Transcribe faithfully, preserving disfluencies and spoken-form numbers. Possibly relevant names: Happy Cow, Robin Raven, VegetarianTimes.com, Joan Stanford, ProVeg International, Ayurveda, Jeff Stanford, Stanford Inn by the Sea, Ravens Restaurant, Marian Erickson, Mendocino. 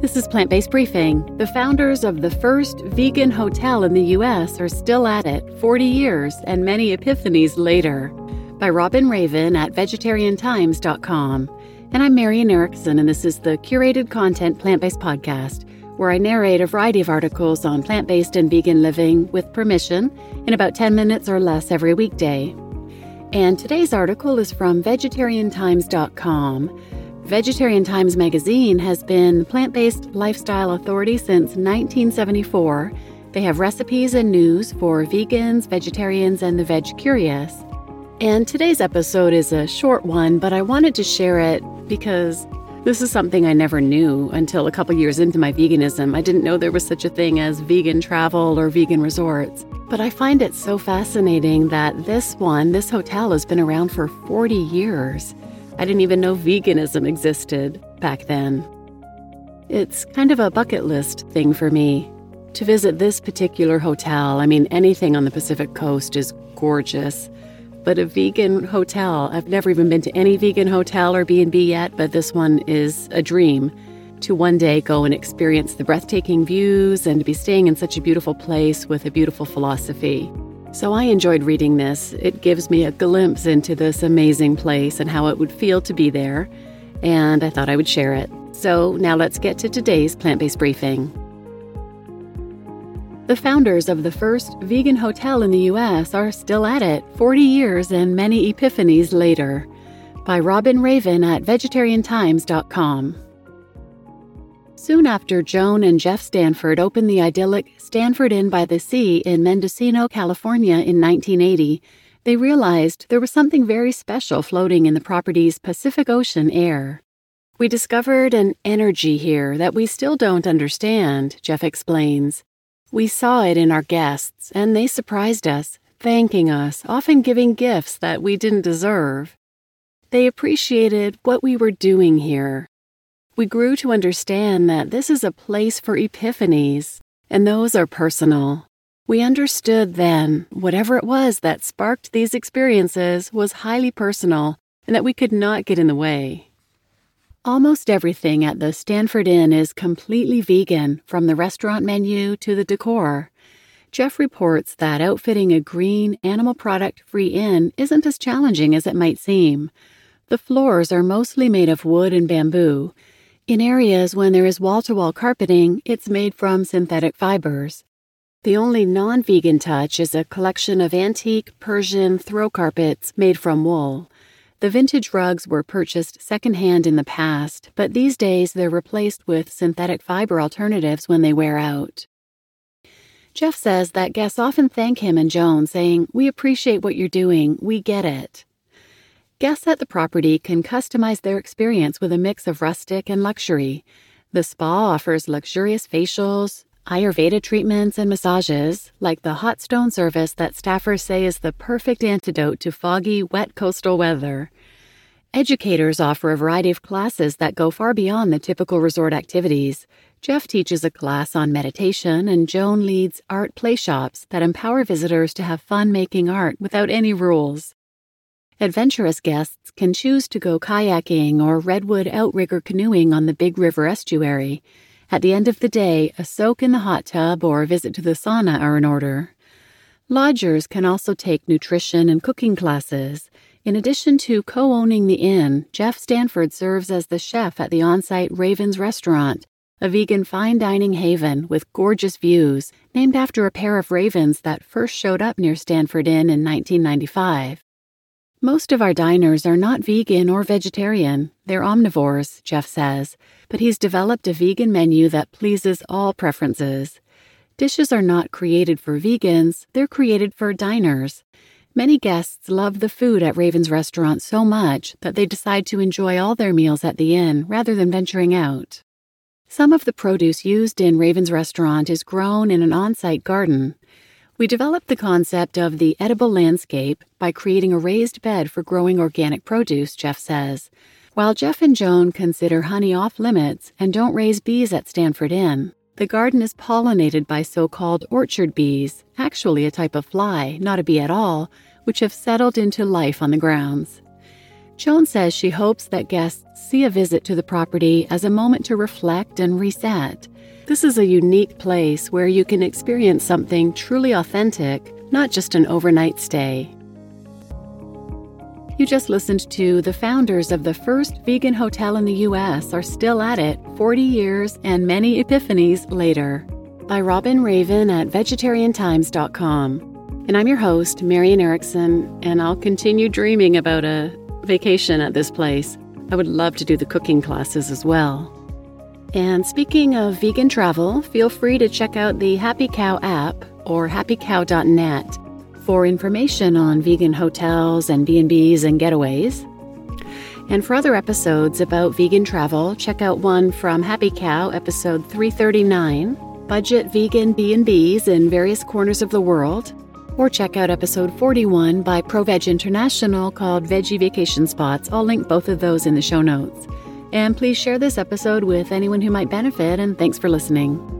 This is Plant-Based Briefing. The founders of the first vegan hotel in the U S are still at it forty years and many epiphanies later. By Robin Raven at vegetarian times dot com. And I'm Marian Erickson, and this is the Curated Content Plant-Based Podcast, where I narrate a variety of articles on plant-based and vegan living with permission in about ten minutes or less every weekday. And today's article is from vegetarian times dot com. Vegetarian Times magazine has been the plant-based lifestyle authority since nineteen seventy-four. They have recipes and news for vegans, vegetarians, and the veg curious. And today's episode is a short one, but I wanted to share it because this is something I never knew until a couple years into my veganism. I didn't know there was such a thing as vegan travel or vegan resorts. But I find it so fascinating that this one, this hotel, has been around for forty years. I didn't even know veganism existed back then. It's kind of a bucket list thing for me to visit this particular hotel. I mean, anything on the Pacific coast is gorgeous, but a vegan hotel, I've never even been to any vegan hotel or B and B yet, but this one is a dream to one day go and experience the breathtaking views and to be staying in such a beautiful place with a beautiful philosophy. So I enjoyed reading this. It gives me a glimpse into this amazing place and how it would feel to be there, and I thought I would share it. So now let's get to today's plant-based briefing. The founders of the first vegan hotel in the U S are still at it forty years and many epiphanies later. By Robin Raven at vegetarian times dot com. Soon after Joan and Jeff Stanford opened the idyllic Stanford Inn by the Sea in Mendocino, California in nineteen eighty, they realized there was something very special floating in the property's Pacific Ocean air. "We discovered an energy here that we still don't understand," Jeff explains. "We saw it in our guests, and they surprised us, thanking us, often giving gifts that we didn't deserve. They appreciated what we were doing here. We grew to understand that this is a place for epiphanies, and those are personal. We understood then whatever it was that sparked these experiences was highly personal and that we could not get in the way." Almost everything at the Stanford Inn is completely vegan, from the restaurant menu to the decor. Jeff reports that outfitting a green, animal product-free inn isn't as challenging as it might seem. The floors are mostly made of wood and bamboo. In areas when there is wall-to-wall carpeting, it's made from synthetic fibers. The only non-vegan touch is a collection of antique Persian throw carpets made from wool. The vintage rugs were purchased secondhand in the past, but these days they're replaced with synthetic fiber alternatives when they wear out. Jeff says that guests often thank him and Joan, saying, "We appreciate what you're doing. We get it." Guests at the property can customize their experience with a mix of rustic and luxury. The spa offers luxurious facials, Ayurveda treatments, and massages, like the hot stone service that staffers say is the perfect antidote to foggy, wet coastal weather. Educators offer a variety of classes that go far beyond the typical resort activities. Jeff teaches a class on meditation, and Joan leads art play shops that empower visitors to have fun making art without any rules. Adventurous guests can choose to go kayaking or redwood outrigger canoeing on the Big River estuary. At the end of the day, a soak in the hot tub or a visit to the sauna are in order. Lodgers can also take nutrition and cooking classes. In addition to co-owning the inn, Jeff Stanford serves as the chef at the on-site Ravens Restaurant, a vegan fine dining haven with gorgeous views, named after a pair of ravens that first showed up near Stanford Inn in nineteen ninety-five. "Most of our diners are not vegan or vegetarian. They're omnivores," Jeff says, but he's developed a vegan menu that pleases all preferences. Dishes are not created for vegans, they're created for diners. Many guests love the food at Raven's Restaurant so much that they decide to enjoy all their meals at the inn rather than venturing out. Some of the produce used in Raven's Restaurant is grown in an on-site garden. "We developed the concept of the edible landscape by creating a raised bed for growing organic produce," Jeff says. While Jeff and Joan consider honey off limits and don't raise bees at Stanford Inn, the garden is pollinated by so-called orchard bees, actually a type of fly, not a bee at all, which have settled into life on the grounds. Joan says she hopes that guests see a visit to the property as a moment to reflect and reset. This is a unique place where you can experience something truly authentic, not just an overnight stay. You just listened to the founders of the first vegan hotel in the U S are still at it forty years and many epiphanies later, by Robin Raven at Vegetarian Times dot com. And I'm your host, Marian Erickson, and I'll continue dreaming about a vacation at this place. I would love to do the cooking classes as well. And speaking of vegan travel, feel free to check out the Happy Cow app or happy cow dot net. for information on vegan hotels and B and B's and getaways. And for other episodes about vegan travel, check out one from Happy Cow, episode three thirty-nine, Budget Vegan B and B's in Various Corners of the World, or check out episode forty-one by ProVeg International called Veggie Vacation Spots. I'll link both of those in the show notes. And please share this episode with anyone who might benefit, and thanks for listening.